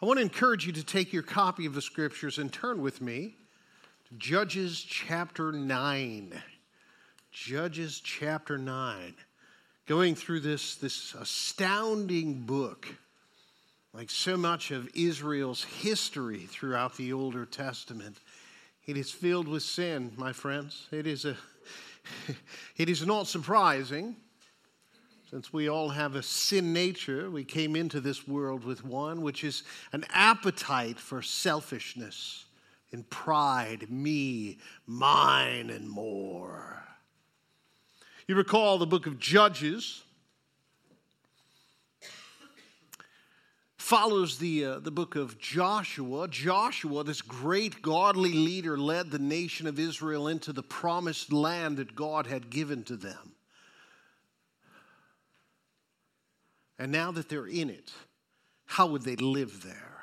I want to encourage you to take your copy of the scriptures and turn with me to Judges chapter 9. Judges chapter 9. Going through this astounding book, like so much of Israel's history throughout the Older Testament. It is filled with sin, my friends. It is not surprising. Since we all have a sin nature, we came into this world with one, which is an appetite for selfishness and pride, me, mine, and more. You recall the book of Judges follows the book of Joshua. Joshua, this great godly leader, led the nation of Israel into the promised land that God had given to them. And now that they're in it, how would they live there?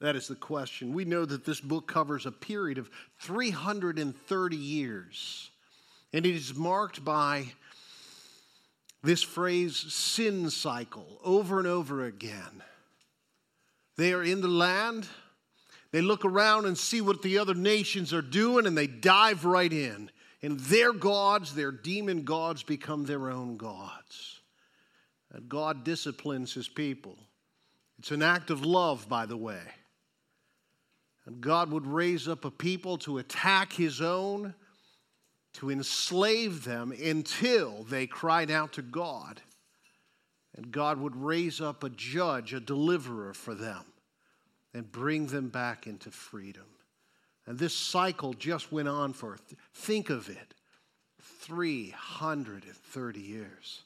That is the question. We know that this book covers a period of 330 years. And it is marked by this phrase, sin cycle, over and over again. They are in the land. They look around and see what the other nations are doing, and they dive right in. And their gods, their demon gods, become their own gods. And God disciplines his people. It's an act of love, by the way. And God would raise up a people to attack his own, to enslave them until they cried out to God. And God would raise up a judge, a deliverer for them, and bring them back into freedom. And this cycle just went on for, think of it, 330 years.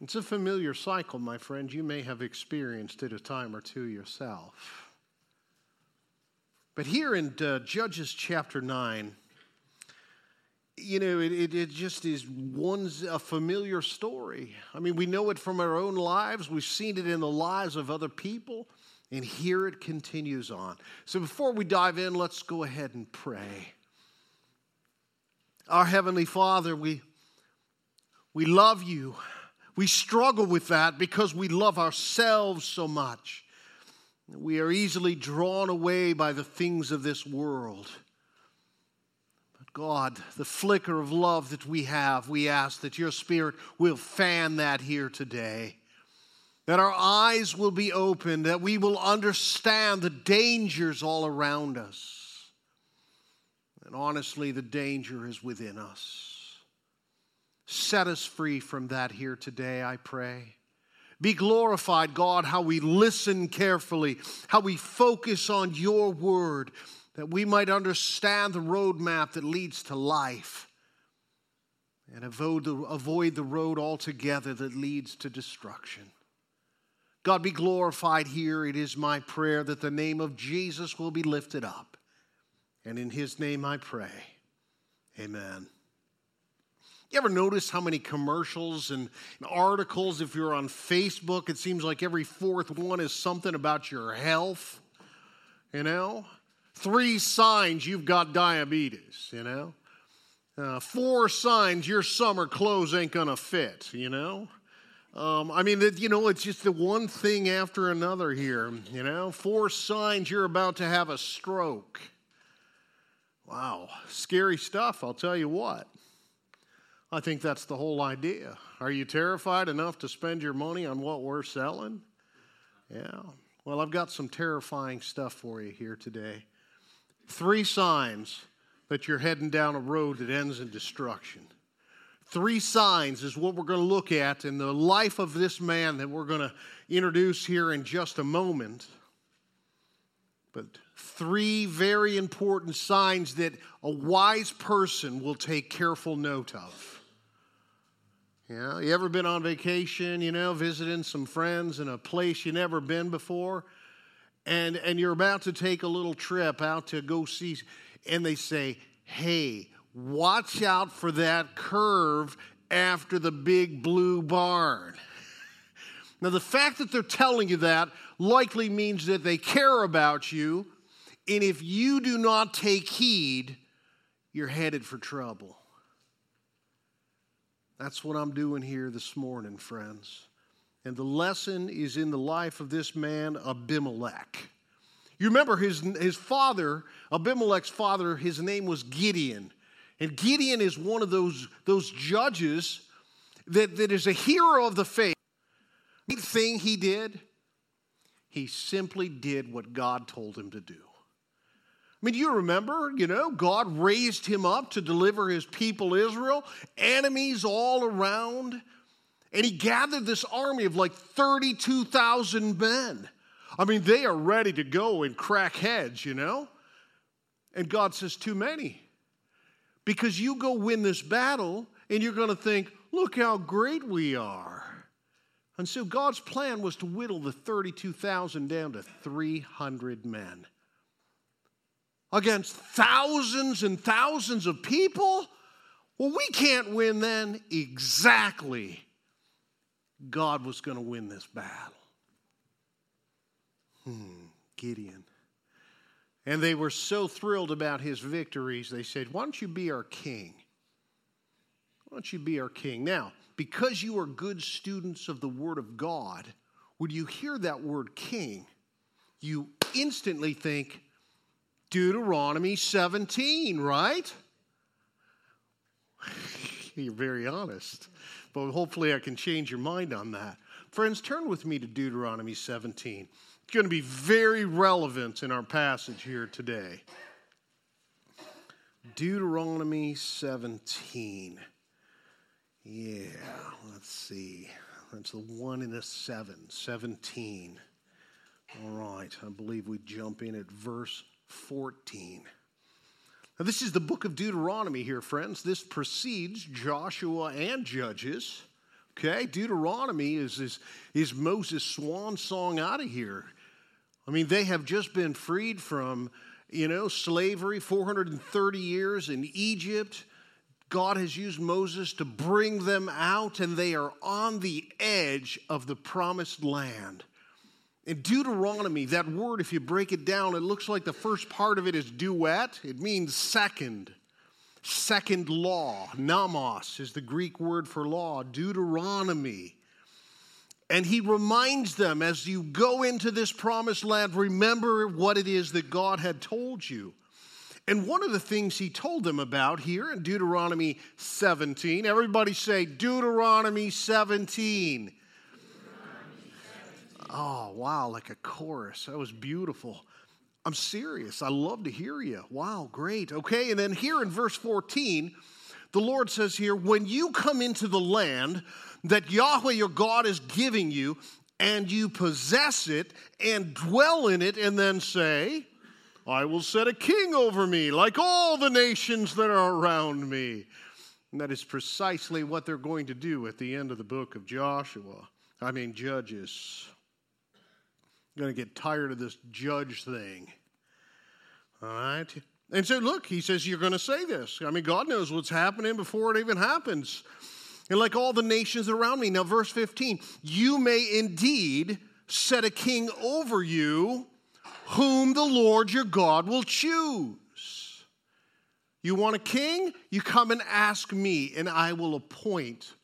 It's a familiar cycle, my friend. You may have experienced it a time or two yourself. But here in Judges chapter 9, you know, it just is a familiar story. I mean, we know it from our own lives. We've seen it in the lives of other people. And here it continues on. So before we dive in, let's go ahead and pray. Our Heavenly Father, we love you. We struggle with that because we love ourselves so much. We are easily drawn away by the things of this world. But God, the flicker of love that we have, we ask that your Spirit will fan that here today. That our eyes will be opened, that we will understand the dangers all around us. And honestly, the danger is within us. Set us free from that here today, I pray. Be glorified, God, how we listen carefully, how we focus on your word, that we might understand the roadmap that leads to life and avoid the road altogether that leads to destruction. God, be glorified here. It is my prayer that the name of Jesus will be lifted up. And in his name I pray. Amen. You ever notice how many commercials and articles, if you're on Facebook, it seems like every fourth one is something about your health, you know? 3 signs you've got diabetes, you know? 4 signs your summer clothes ain't gonna fit, you know? I mean, you know, it's just the one thing after another here, you know? 4 signs you're about to have a stroke. Wow, scary stuff, I'll tell you what. I think that's the whole idea. Are you terrified enough to spend your money on what we're selling? Yeah. Well, I've got some terrifying stuff for you here today. 3 signs that you're heading down a road that ends in destruction. 3 signs is what we're going to look at in the life of this man that we're going to introduce here in just a moment. But 3 very important signs that a wise person will take careful note of. Yeah, you ever been on vacation, you know, visiting some friends in a place you never been before, and you're about to take a little trip out to go see, and they say, hey, watch out for that curve after the big blue barn. Now, the fact that they're telling you that likely means that they care about you, and if you do not take heed, you're headed for trouble. That's what I'm doing here this morning, friends. And the lesson is in the life of this man, Abimelech. You remember his father, Abimelech's father, his name was Gideon. And Gideon is one of those judges that is a hero of the faith. The thing he did, he simply did what God told him to do. I mean, do you remember, God raised him up to deliver his people Israel, enemies all around, and he gathered this army of like 32,000 men. I mean, they are ready to go and crack heads, And God says, too many. Because you go win this battle, and you're going to think, look how great we are. And so God's plan was to whittle the 32,000 down to 300 men. Against thousands and thousands of people? Well, we can't win then. Exactly. God was going to win this battle. Gideon. And they were so thrilled about his victories, they said, why don't you be our king? Why don't you be our king? Now, because you are good students of the Word of God, when you hear that word king, you instantly think Deuteronomy 17, right? You're very honest, but hopefully I can change your mind on that. Friends, turn with me to Deuteronomy 17. It's going to be very relevant in our passage here today. Deuteronomy 17. Yeah, let's see. That's the one and a seven. 17. All right, I believe we jump in at verse 14. Now, this is the book of Deuteronomy here, friends. This precedes Joshua and Judges. Okay, Deuteronomy is Moses' swan song out of here. I mean, they have just been freed from, slavery, 430 years in Egypt. God has used Moses to bring them out, and they are on the edge of the promised land. In Deuteronomy, that word, if you break it down, it looks like the first part of it is duet. It means second. Second law, nomos, is the Greek word for law, Deuteronomy. And he reminds them, as you go into this promised land, remember what it is that God had told you. And one of the things he told them about here in Deuteronomy 17, everybody say Deuteronomy 17. Deuteronomy 17. Oh, wow, like a chorus. That was beautiful. I'm serious. I love to hear you. Wow, great. Okay, and then here in verse 14, the Lord says here, when you come into the land that Yahweh your God is giving you, and you possess it and dwell in it, and then say, I will set a king over me like all the nations that are around me. And that is precisely what they're going to do at the end of the book of Judges. I'm going to get tired of this judge thing, all right? And so, look, he says, you're going to say this. I mean, God knows what's happening before it even happens. And like all the nations around me. Now, verse 15, you may indeed set a king over you whom the Lord your God will choose. You want a king? You come and ask me, and I will appoint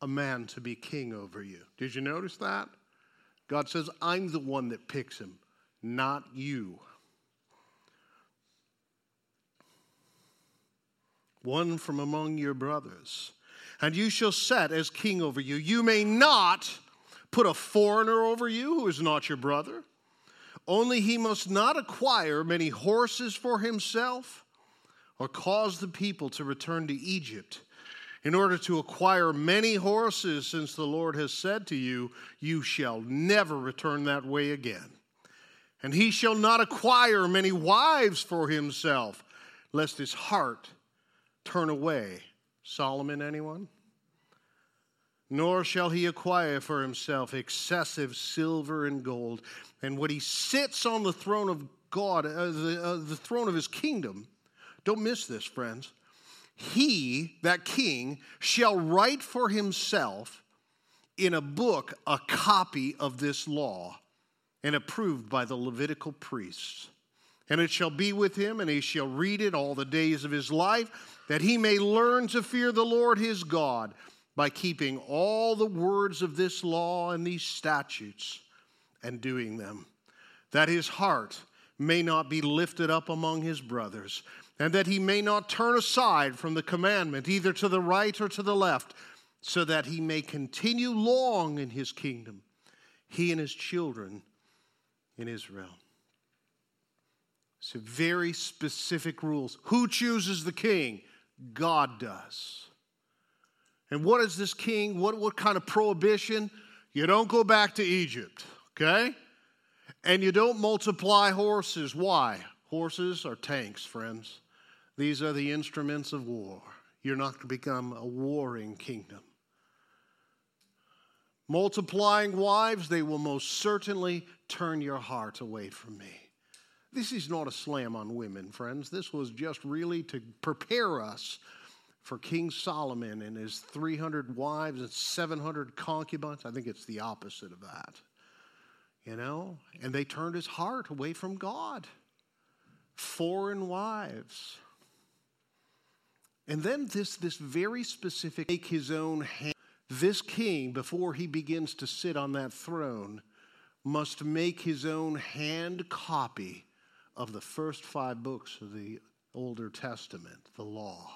a man to be king over you. Did you notice that? God says, I'm the one that picks him, not you. One from among your brothers, and you shall set as king over you. You may not put a foreigner over you who is not your brother. Only he must not acquire many horses for himself or cause the people to return to Egypt. In order to acquire many horses, since the Lord has said to you, you shall never return that way again. And he shall not acquire many wives for himself, lest his heart turn away. Solomon, anyone? Nor shall he acquire for himself excessive silver and gold. And when he sits on the throne of God, the throne of his kingdom, don't miss this, friends. He, that king, shall write for himself in a book a copy of this law and approved by the Levitical priests. And it shall be with him, and he shall read it all the days of his life, that he may learn to fear the Lord his God by keeping all the words of this law and these statutes and doing them, that his heart may not be lifted up among his brothers, and that he may not turn aside from the commandment, either to the right or to the left, so that he may continue long in his kingdom, he and his children in Israel. So very specific rules. Who chooses the king? God does. And what is this king? What kind of prohibition? You don't go back to Egypt, okay? And you don't multiply horses. Why? Horses are tanks, friends. These are the instruments of war. You're not to become a warring kingdom. Multiplying wives, they will most certainly turn your heart away from me. This is not a slam on women, friends. This was just really to prepare us for King Solomon and his 300 wives and 700 concubines. I think it's the opposite of that. You know, and they turned his heart away from God. Foreign wives. And then this very specific, take his own hand. This king, before he begins to sit on that throne, must make his own hand copy of the first 5 books of the Older Testament, the law.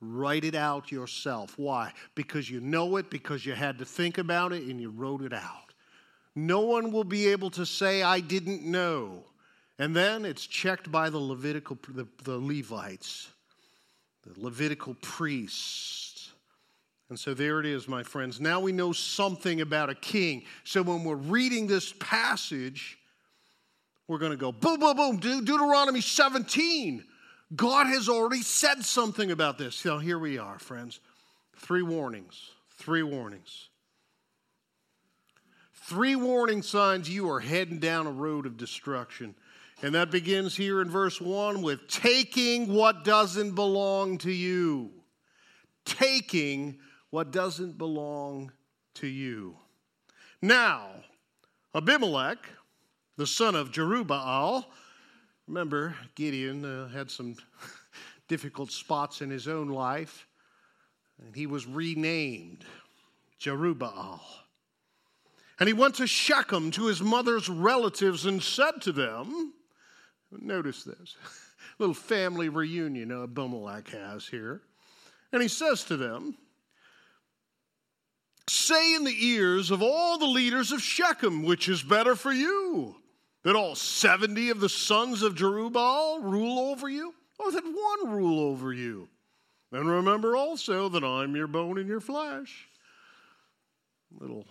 Write it out yourself. Why? Because you know it, because you had to think about it, and you wrote it out. No one will be able to say, I didn't know. And then it's checked by the Levites, the Levitical priests. And so there it is, my friends. Now we know something about a king. So when we're reading this passage, we're going to go, boom, boom, boom, Deuteronomy 17. God has already said something about this. So here we are, friends. 3 warnings. 3 warning signs you are heading down a road of destruction. And that begins here in verse 1 with taking what doesn't belong to you. Taking what doesn't belong to you. Now, Abimelech, the son of Jerubbaal, remember Gideon had some difficult spots in his own life, and he was renamed Jerubbaal. And he went to Shechem to his mother's relatives and said to them, notice this, little family reunion Abimelech has here. And he says to them, say in the ears of all the leaders of Shechem, which is better for you, that all 70 of the sons of Jerubbaal rule over you, or that one rule over you. And remember also that I'm your bone and your flesh. Little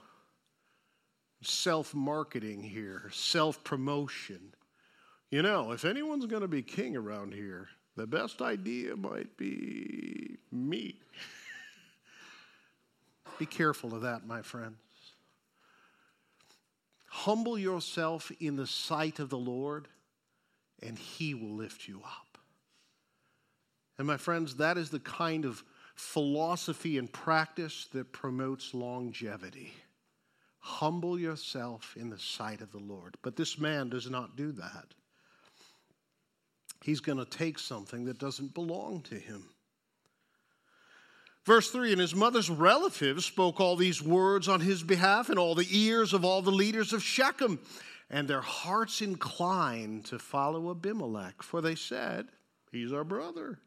self-marketing here, self-promotion. You know, if anyone's going to be king around here, the best idea might be me. Be careful of that, my friends. Humble yourself in the sight of the Lord, and he will lift you up. And my friends, that is the kind of philosophy and practice that promotes longevity. Humble yourself in the sight of the Lord. But this man does not do that. He's going to take something that doesn't belong to him. Verse 3, and his mother's relatives spoke all these words on his behalf in all the ears of all the leaders of Shechem, and their hearts inclined to follow Abimelech, for they said, he's our brother.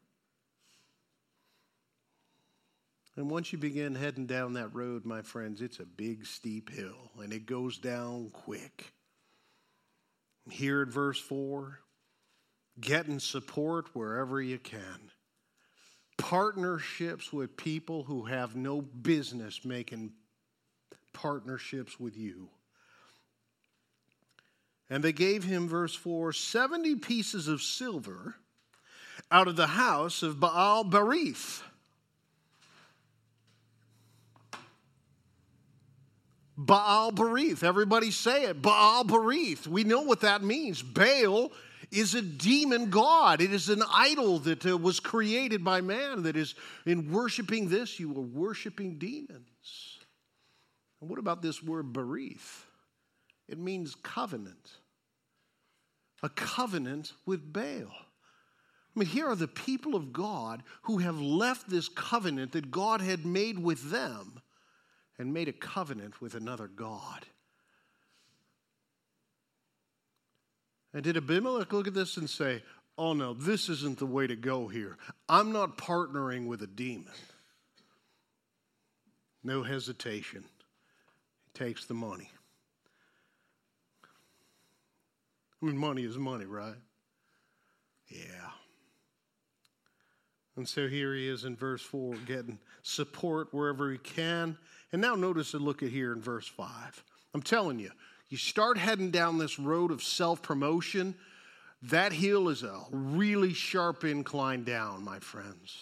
And once you begin heading down that road, my friends, it's a big, steep hill, and it goes down quick. Here at verse 4, get in support wherever you can. Partnerships with people who have no business making partnerships with you. And they gave him, verse 4, 70 pieces of silver out of the house of Baal-Berith. Baal-Berith. Everybody say it. Baal-Berith. We know what that means. Baal is a demon god. It is an idol that was created by man that is, in worshiping this, you were worshiping demons. And what about this word berith? It means covenant. A covenant with Baal. I mean, here are the people of God who have left this covenant that God had made with them and made a covenant with another god. And did Abimelech look at this and say, oh no, this isn't the way to go here. I'm not partnering with a demon. No hesitation. He takes the money. I mean, money is money, right? Yeah. And so here he is in verse 4 getting support wherever he can. And now notice a look at here in verse 5. I'm telling you, you start heading down this road of self-promotion, that hill is a really sharp incline down, my friends.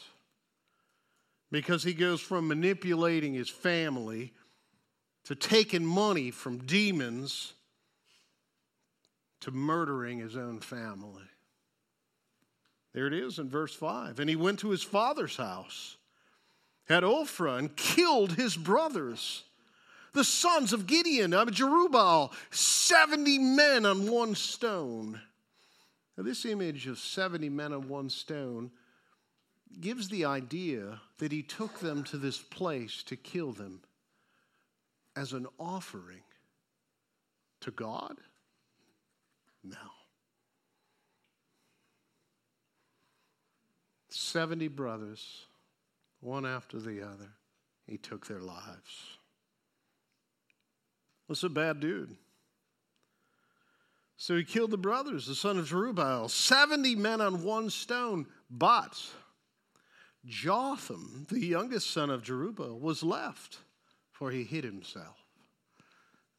Because he goes from manipulating his family to taking money from demons to murdering his own family. There it is in verse 5. And he went to his father's house, had Ophrah, and killed his brothers, the sons of Gideon, of Jerubbaal, 70 men on one stone. Now, this image of 70 men on one stone gives the idea that he took them to this place to kill them as an offering to God? No. 70 brothers, one after the other, he took their lives. That's a bad dude. So he killed the brothers, the son of Jerubbaal, 70 men on one stone. But Jotham, the youngest son of Jerubbaal, was left, for he hid himself. How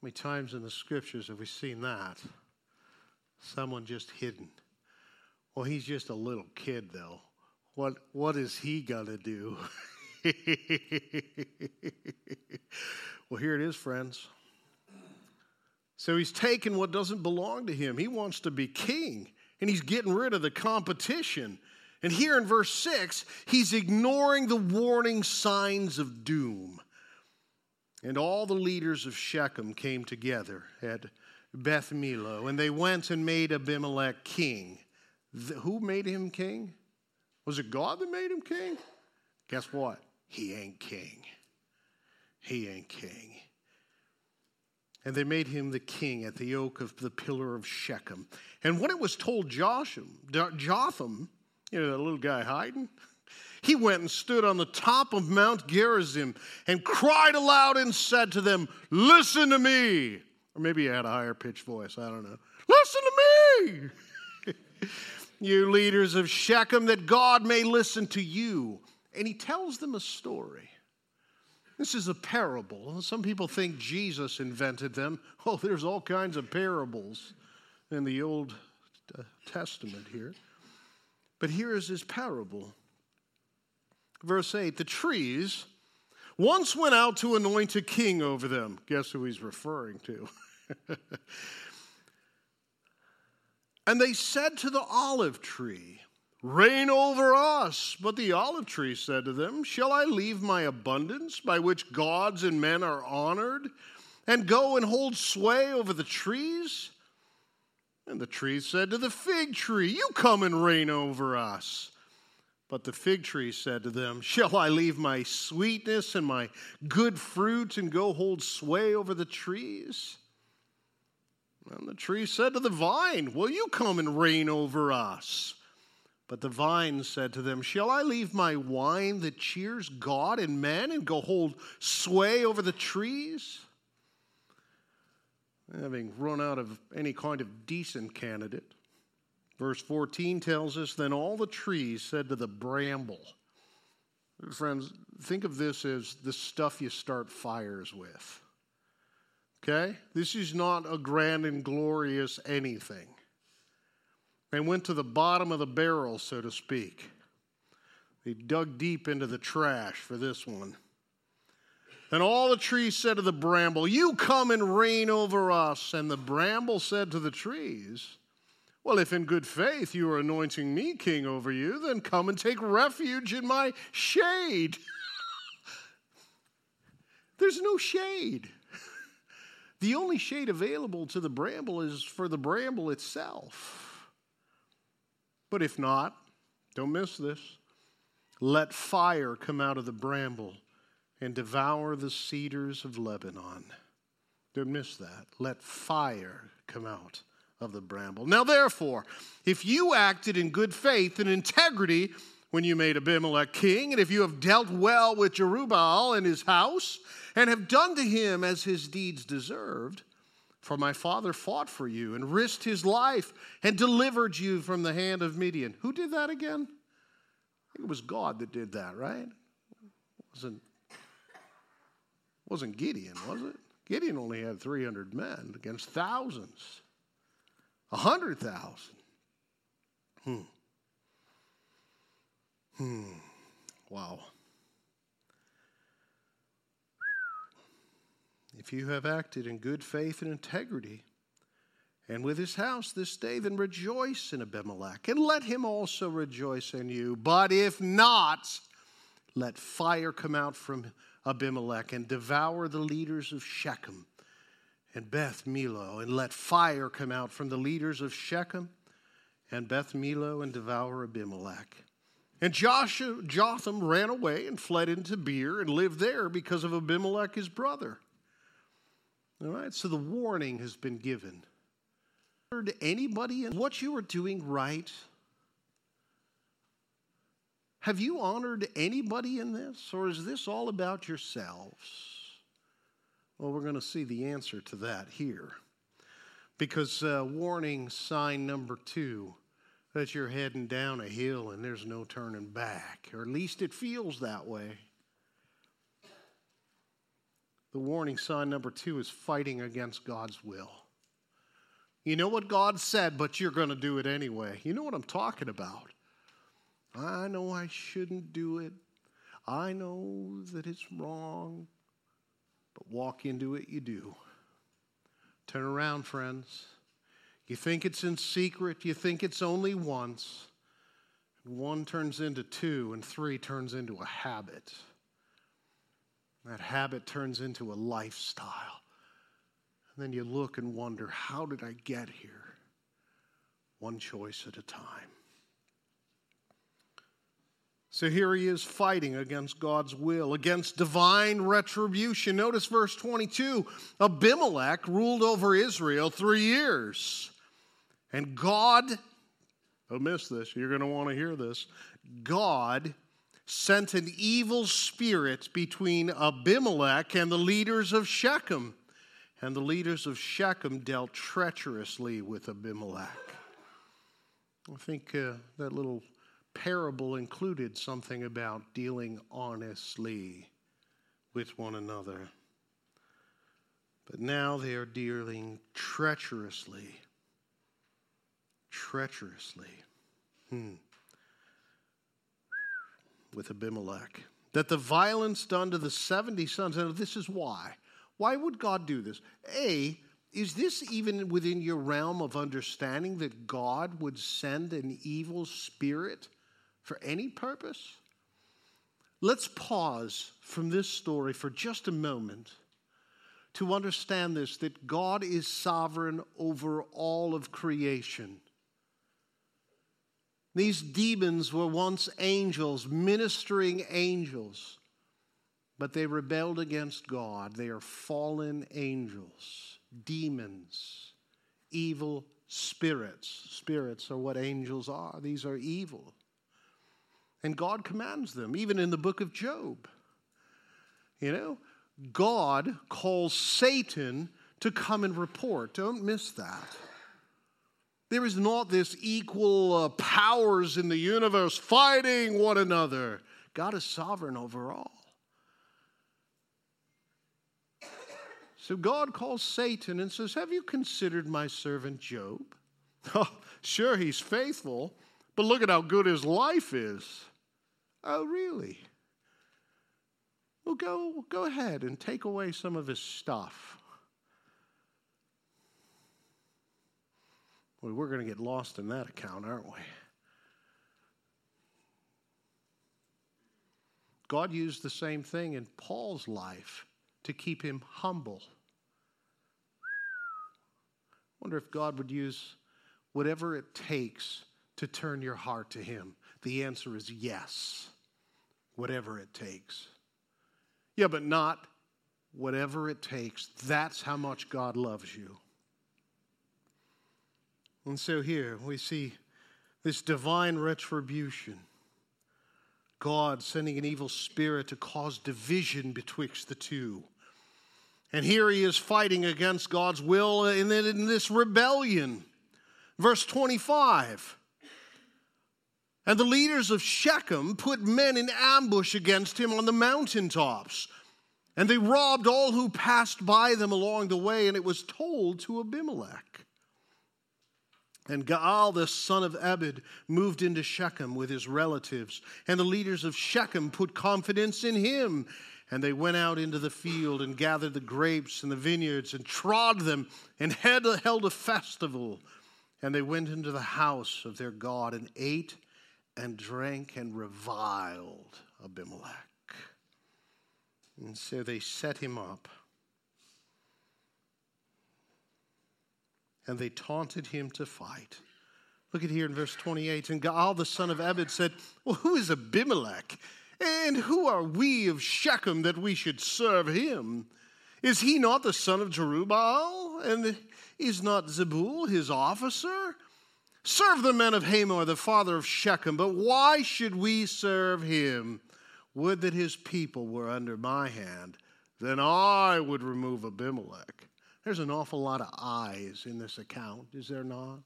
many times in the scriptures have we seen that? Someone just hidden. Well, he's just a little kid, though. What is he going to do? Well, here it is, friends. So he's taken what doesn't belong to him. He wants to be king, and he's getting rid of the competition. And here in verse 6, he's ignoring the warning signs of doom. And all the leaders of Shechem came together at Beth Millo, and they went and made Abimelech king. Who made him king? Was it God that made him king? Guess what? He ain't king. He ain't king. And they made him the king at the oak of the pillar of Shechem. And when it was told Jotham, you know, that little guy hiding, he went and stood on the top of Mount Gerizim and cried aloud and said to them, listen to me. Or maybe he had a higher pitched voice. I don't know. Listen to me, you leaders of Shechem, that God may listen to you. And he tells them a story. This is a parable. Some people think Jesus invented them. Oh, there's all kinds of parables in the Old Testament here. But here is his parable. Verse 8, the trees once went out to anoint a king over them. Guess who he's referring to? And they said to the olive tree, reign over us. But the olive tree said to them, shall I leave my abundance by which gods and men are honored and go and hold sway over the trees? And the tree said to the fig tree, you come and reign over us. But the fig tree said to them, shall I leave my sweetness and my good fruit and go hold sway over the trees? And the tree said to the vine, will you come and reign over us? But the vine said to them, shall I leave my wine that cheers God and men and go hold sway over the trees? Having run out of any kind of decent candidate, verse 14 tells us, then all the trees said to the bramble. Friends, think of this as the stuff you start fires with. Okay? This is not a grand and glorious anything. They went to the bottom of the barrel, so to speak. They dug deep into the trash for this one. And all the trees said to the bramble, you come and reign over us. And the bramble said to the trees, well, if in good faith you are anointing me king over you, then come and take refuge in my shade. There's no shade. The only shade available to the bramble is for the bramble itself. But if not, Don't miss this. Let fire come out of the bramble and devour the cedars of Lebanon. Don't miss that. Let fire come out of the bramble. Now, therefore, if you acted in good faith and integrity when you made Abimelech king, and if you have dealt well with Jerubbaal and his house, and have done to him as his deeds deserved, for my father fought for you and risked his life and delivered you from the hand of Midian. Who did that again? I think it was God that did that, right? It wasn't Gideon, was it? Gideon only had 300 men against thousands, 100,000. Wow. If you have acted in good faith and integrity, and with his house this day, then rejoice in Abimelech, and let him also rejoice in you. But if not, let fire come out from Abimelech and devour the leaders of Shechem and Beth Millo, and let fire come out from the leaders of Shechem and Beth Millo and devour Abimelech. And Jotham ran away and fled into Beer and lived there because of Abimelech, his brother. All right, so the warning has been given. Heard anybody in what you are doing right? Have you honored anybody in this, or is this all about yourselves? Well, we're going to see the answer to that here, because warning sign number 2. That you're heading down a hill and there's no turning back, or at least it feels that way. The warning sign number 2 is fighting against God's will. You know what God said, but you're going to do it anyway. You know what I'm talking about. I know I shouldn't do it. I know that it's wrong, but walk into it, you do. Turn around, friends. You think it's in secret. You think it's only once. One turns into 2, and 3 turns into a habit. That habit turns into a lifestyle. And then you look and wonder, how did I get here? One choice at a time. So here he is fighting against God's will, against divine retribution. Notice verse 22. Abimelech ruled over Israel 3 years. And God, don't miss this, you're going to want to hear this. God sent an evil spirit between Abimelech and the leaders of Shechem. And the leaders of Shechem dealt treacherously with Abimelech. I think that little parable included something about dealing honestly with one another. But now they are dealing treacherously. With Abimelech. That the violence done to the 70 sons, and this is why. Why would God do this? A, is this even within your realm of understanding that God would send an evil spirit for any purpose? Let's pause from this story for just a moment to understand this, that God is sovereign over all of creation. These demons were once angels, ministering angels, but they rebelled against God. They are fallen angels, demons, evil spirits. Spirits are what angels are. These are evil. And God commands them, even in the book of Job. You know, God calls Satan to come and report. Don't miss that. There is not this equal powers in the universe fighting one another. God is sovereign over all. So God calls Satan and says, have you considered my servant Job? Oh, sure, he's faithful, but look at how good his life is. Oh, really? Well, go ahead and take away some of his stuff. Well, we're going to get lost in that account, aren't we? God used the same thing in Paul's life to keep him humble. I wonder if God would use whatever it takes to turn your heart to him? The answer is yes, whatever it takes. Yeah, but not whatever it takes. That's how much God loves you. And so here we see this divine retribution. God sending an evil spirit to cause division betwixt the two. And here he is fighting against God's will and then in this rebellion. Verse 25. And the leaders of Shechem put men in ambush against him on the mountaintops. And they robbed all who passed by them along the way, and it was told to Abimelech. And Gaal, the son of Ebed, moved into Shechem with his relatives. And the leaders of Shechem put confidence in him. And they went out into the field and gathered the grapes and the vineyards and trod them and held a festival. And they went into the house of their God and ate and drank and reviled Abimelech. And so they set him up. And they taunted him to fight. Look at here in verse 28. And Gaal the son of Ebed said, well, who is Abimelech? And who are we of Shechem that we should serve him? Is he not the son of Jerubbaal? And is not Zebul his officer? Serve the men of Hamor, the father of Shechem. But why should we serve him? Would that his people were under my hand. Then I would remove Abimelech. There's an awful lot of I's in this account, is there not?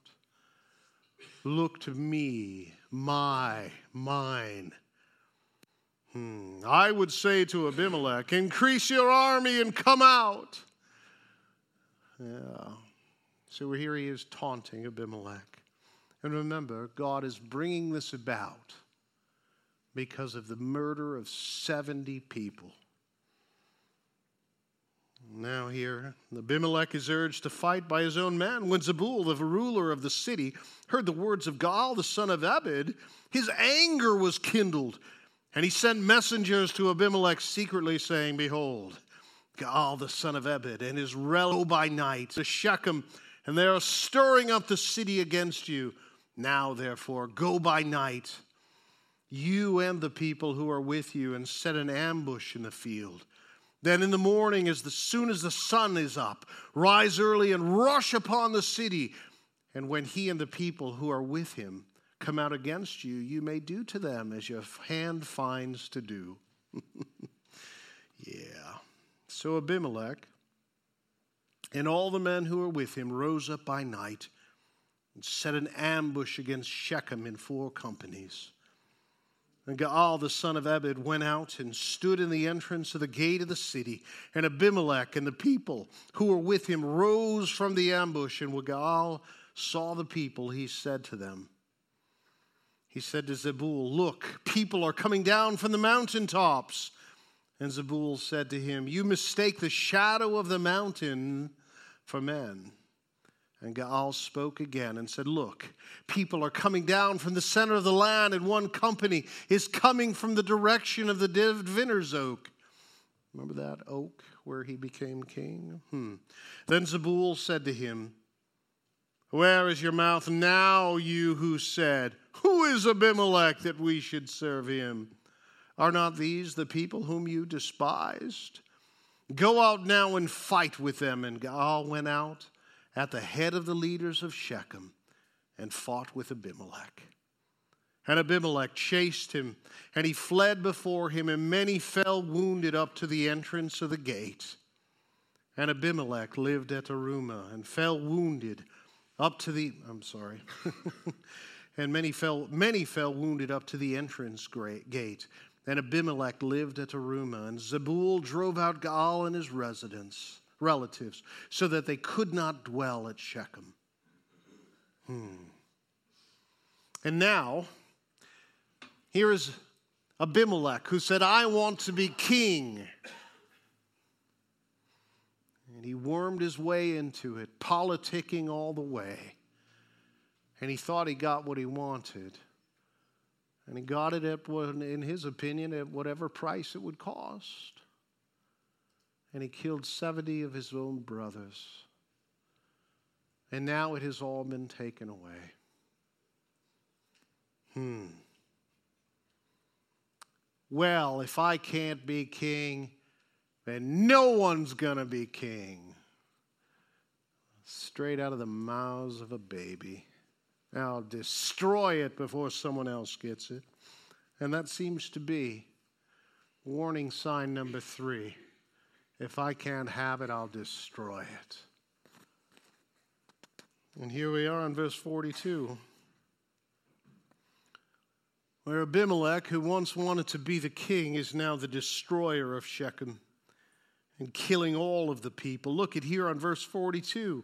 Look to me, mine. I would say to Abimelech, increase your army and come out. Yeah. So here he is taunting Abimelech. And remember, God is bringing this about because of the murder of 70 people. Now here, Abimelech is urged to fight by his own men. When Zebul, the ruler of the city, heard the words of Gaal, the son of Ebed, his anger was kindled. And he sent messengers to Abimelech secretly saying, behold, Gaal, the son of Ebed, and his relatives by night to Shechem, and they are stirring up the city against you. Now, therefore, go by night, you and the people who are with you, and set an ambush in the field. Then in the morning, as soon as the sun is up, rise early and rush upon the city. And when he and the people who are with him come out against you, you may do to them as your hand finds to do. Yeah. So Abimelech and all the men who were with him rose up by night and set an ambush against Shechem in 4 companies. And Gaal, the son of Ebed, went out and stood in the entrance of the gate of the city. And Abimelech and the people who were with him rose from the ambush. And when Gaal saw the people, he said to Zebul, look, people are coming down from the mountaintops. And Zebul said to him, you mistake the shadow of the mountain for men. And Gaal spoke again and said, look, people are coming down from the center of the land, and one company is coming from the direction of the diviner's oak. Remember that oak where he became king? Then Zebul said to him, where is your mouth now, you who said, who is Abimelech that we should serve him? Are not these the people whom you despised? Go out now and fight with them. And Gaal went out at the head of the leaders of Shechem and fought with Abimelech. And Abimelech chased him, and he fled before him, and many fell wounded up to the entrance of the gate. And Abimelech lived at Arumah and fell wounded up to the, and many fell wounded up to the entrance gate. And Abimelech lived at Arumah, and Zebul drove out Gaal and his relatives, so that they could not dwell at Shechem. And now, here is Abimelech, who said, I want to be king. And he wormed his way into it, politicking all the way. And he thought he got what he wanted. And he got it, in his opinion, at whatever price it would cost. And he killed 70 of his own brothers. And now it has all been taken away. Well, if I can't be king, then no one's going to be king. Straight out of the mouths of a baby. I'll destroy it before someone else gets it. And that seems to be warning sign number 3. If I can't have it, I'll destroy it. And here we are in verse 42, where Abimelech, who once wanted to be the king, is now the destroyer of Shechem and killing all of the people. Look at here on verse 42.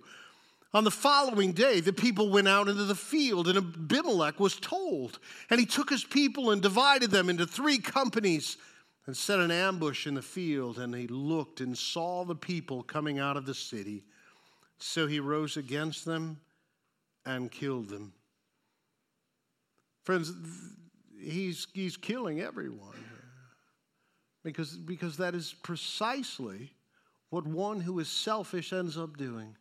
On the following day, the people went out into the field, and Abimelech was told. And he took his people and divided them into 3 companies and set an ambush in the field. And he looked and saw the people coming out of the city. So he rose against them and killed them. Friends, he's killing everyone. Because that is precisely what one who is selfish ends up doing.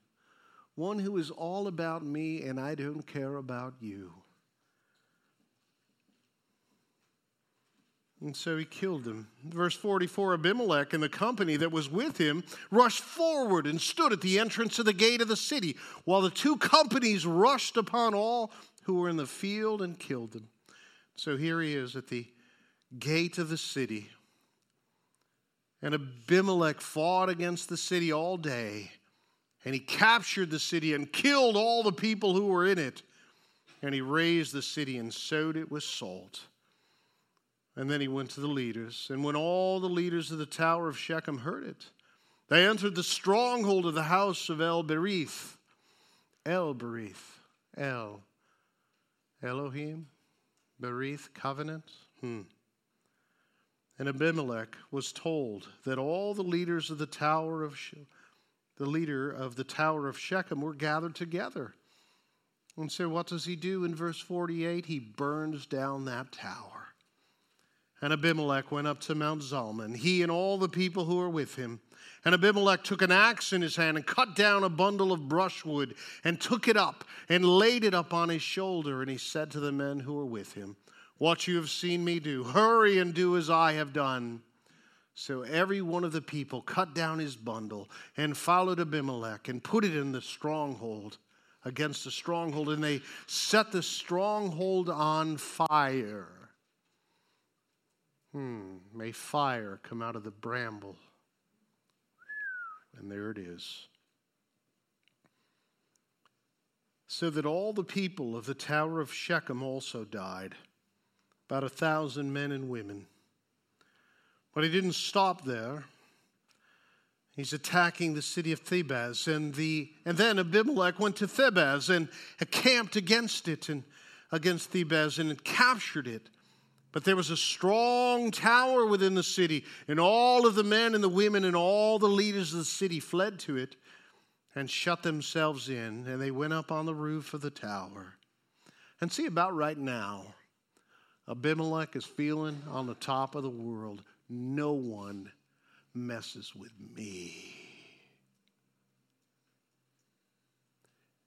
One who is all about me and I don't care about you. And so he killed them. Verse 44, Abimelech and the company that was with him rushed forward and stood at the entrance of the gate of the city, while the 2 companies rushed upon all who were in the field and killed them. So here he is at the gate of the city. And Abimelech fought against the city all day. And he captured the city and killed all the people who were in it. And he razed the city and sowed it with salt. And then he went to the leaders. And when all the leaders of the tower of Shechem heard it, they entered the stronghold of the house of El-Berith. El-Berith. Elohim. Berith. Covenant. And Abimelech was told that all the leaders of the tower of Shechem, the leader of the tower of Shechem, were gathered together. And so what does he do in verse 48? He burns down that tower. And Abimelech went up to Mount Zalmon, he and all the people who were with him. And Abimelech took an axe in his hand and cut down a bundle of brushwood and took it up and laid it up on his shoulder. And he said to the men who were with him, "What you have seen me do, hurry and do as I have done." So every one of the people cut down his bundle and followed Abimelech and put it in the stronghold, against the stronghold, and they set the stronghold on fire. May fire come out of the bramble. And there it is. So that all the people of the tower of Shechem also died. About 1,000 men and women. But he didn't stop there. He's attacking the city of Thebes. And then Abimelech went to Thebes and camped against it and against Thebes and captured it. But there was a strong tower within the city, and all of the men and the women and all the leaders of the city fled to it and shut themselves in. And they went up on the roof of the tower. And see, about right now, Abimelech is feeling on the top of the world. No one messes with me.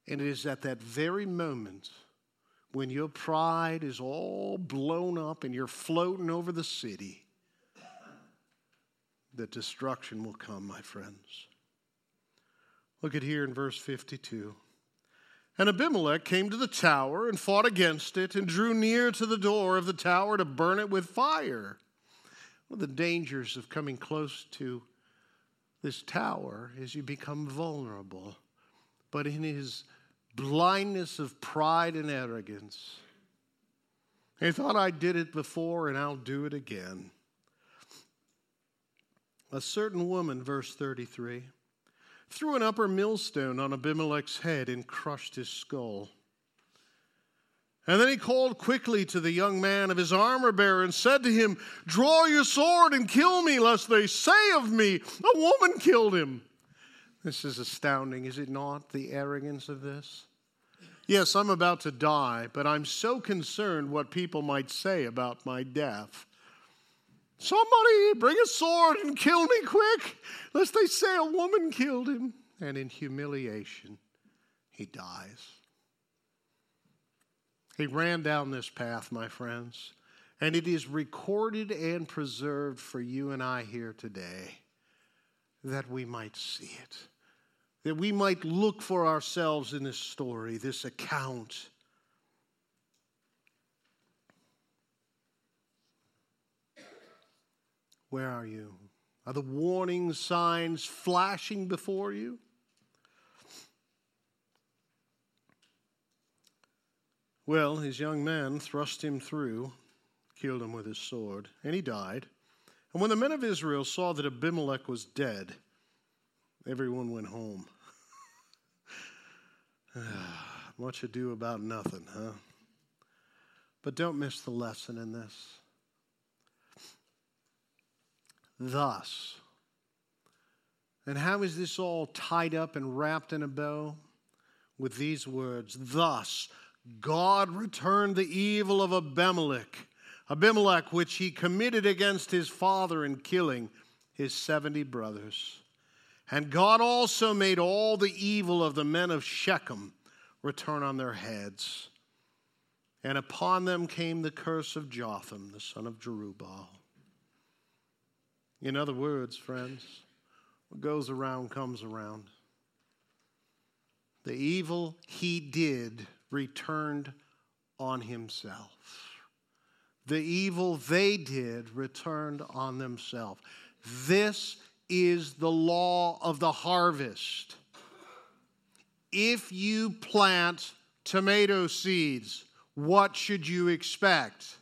And it is at that very moment when your pride is all blown up and you're floating over the city that destruction will come, my friends. Look at here in verse 52. And Abimelech came to the tower and fought against it and drew near to the door of the tower to burn it with fire. Well, the dangers of coming close to this tower is you become vulnerable. But in his blindness of pride and arrogance, he thought, I did it before and I'll do it again. A certain woman, verse 33, threw an upper millstone on Abimelech's head and crushed his skull. And then he called quickly to the young man of his armor-bearer and said to him, "Draw your sword and kill me, lest they say of me, a woman killed him." This is astounding, is it not, the arrogance of this? Yes, I'm about to die, but I'm so concerned what people might say about my death. Somebody bring a sword and kill me quick, lest they say a woman killed him. And in humiliation, he dies. He ran down this path, my friends, and it is recorded and preserved for you and I here today that we might see it, that we might look for ourselves in this story, this account. Where are you? Are the warning signs flashing before you? Well, his young man thrust him through, killed him with his sword, and he died. And when the men of Israel saw that Abimelech was dead, everyone went home. Much ado about nothing, huh? But don't miss the lesson in this. Thus, and how is this all tied up and wrapped in a bow? With these words, thus, God returned the evil of Abimelech, which he committed against his father in killing his 70 brothers. And God also made all the evil of the men of Shechem return on their heads. And upon them came the curse of Jotham, the son of Jerubbaal. In other words, friends, what goes around comes around. The evil he did returned on himself. The evil they did returned on themselves. This is the law of the harvest. If you plant tomato seeds, what should you expect?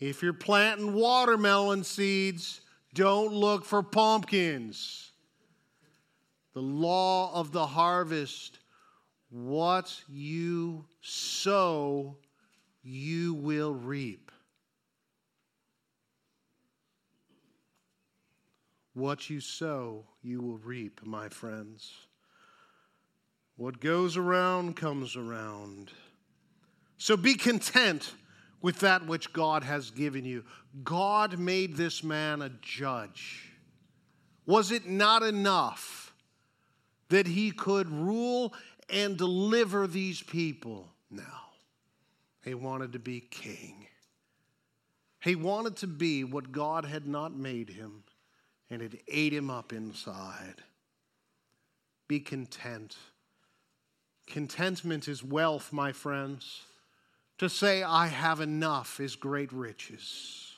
If you're planting watermelon seeds, don't look for pumpkins. The law of the harvest. What you sow, you will reap. What you sow, you will reap, my friends. What goes around comes around. So be content with that which God has given you. God made this man a judge. Was it not enough that he could rule and deliver these people? No. He wanted to be king. He wanted to be what God had not made him, and it ate him up inside. Be content. Contentment is wealth, my friends. To say I have enough is great riches.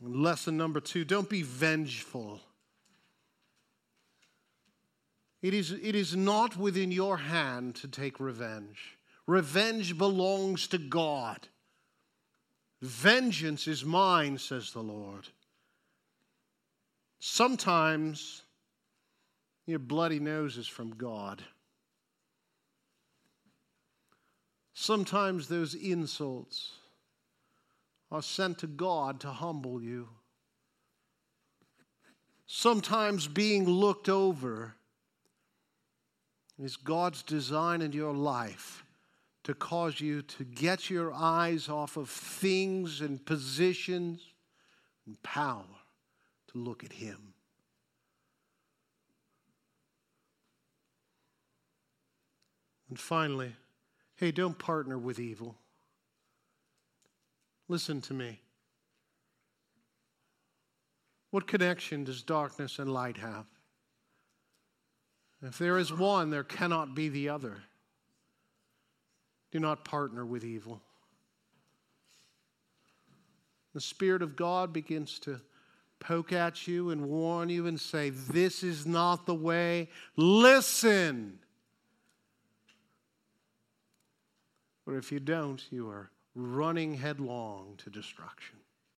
Lesson number 2, don't be vengeful. It is not within your hand to take revenge. Revenge belongs to God. Vengeance is mine, says the Lord. Sometimes your bloody nose is from God. Sometimes those insults are sent to God to humble you. Sometimes being looked over is God's design in your life to cause you to get your eyes off of things and positions and power to look at Him. And finally, hey, don't partner with evil. Listen to me. What connection does darkness and light have? If there is one, there cannot be the other. Do not partner with evil. The Spirit of God begins to poke at you and warn you and say, this is not the way. Listen. But if you don't, you are running headlong to destruction.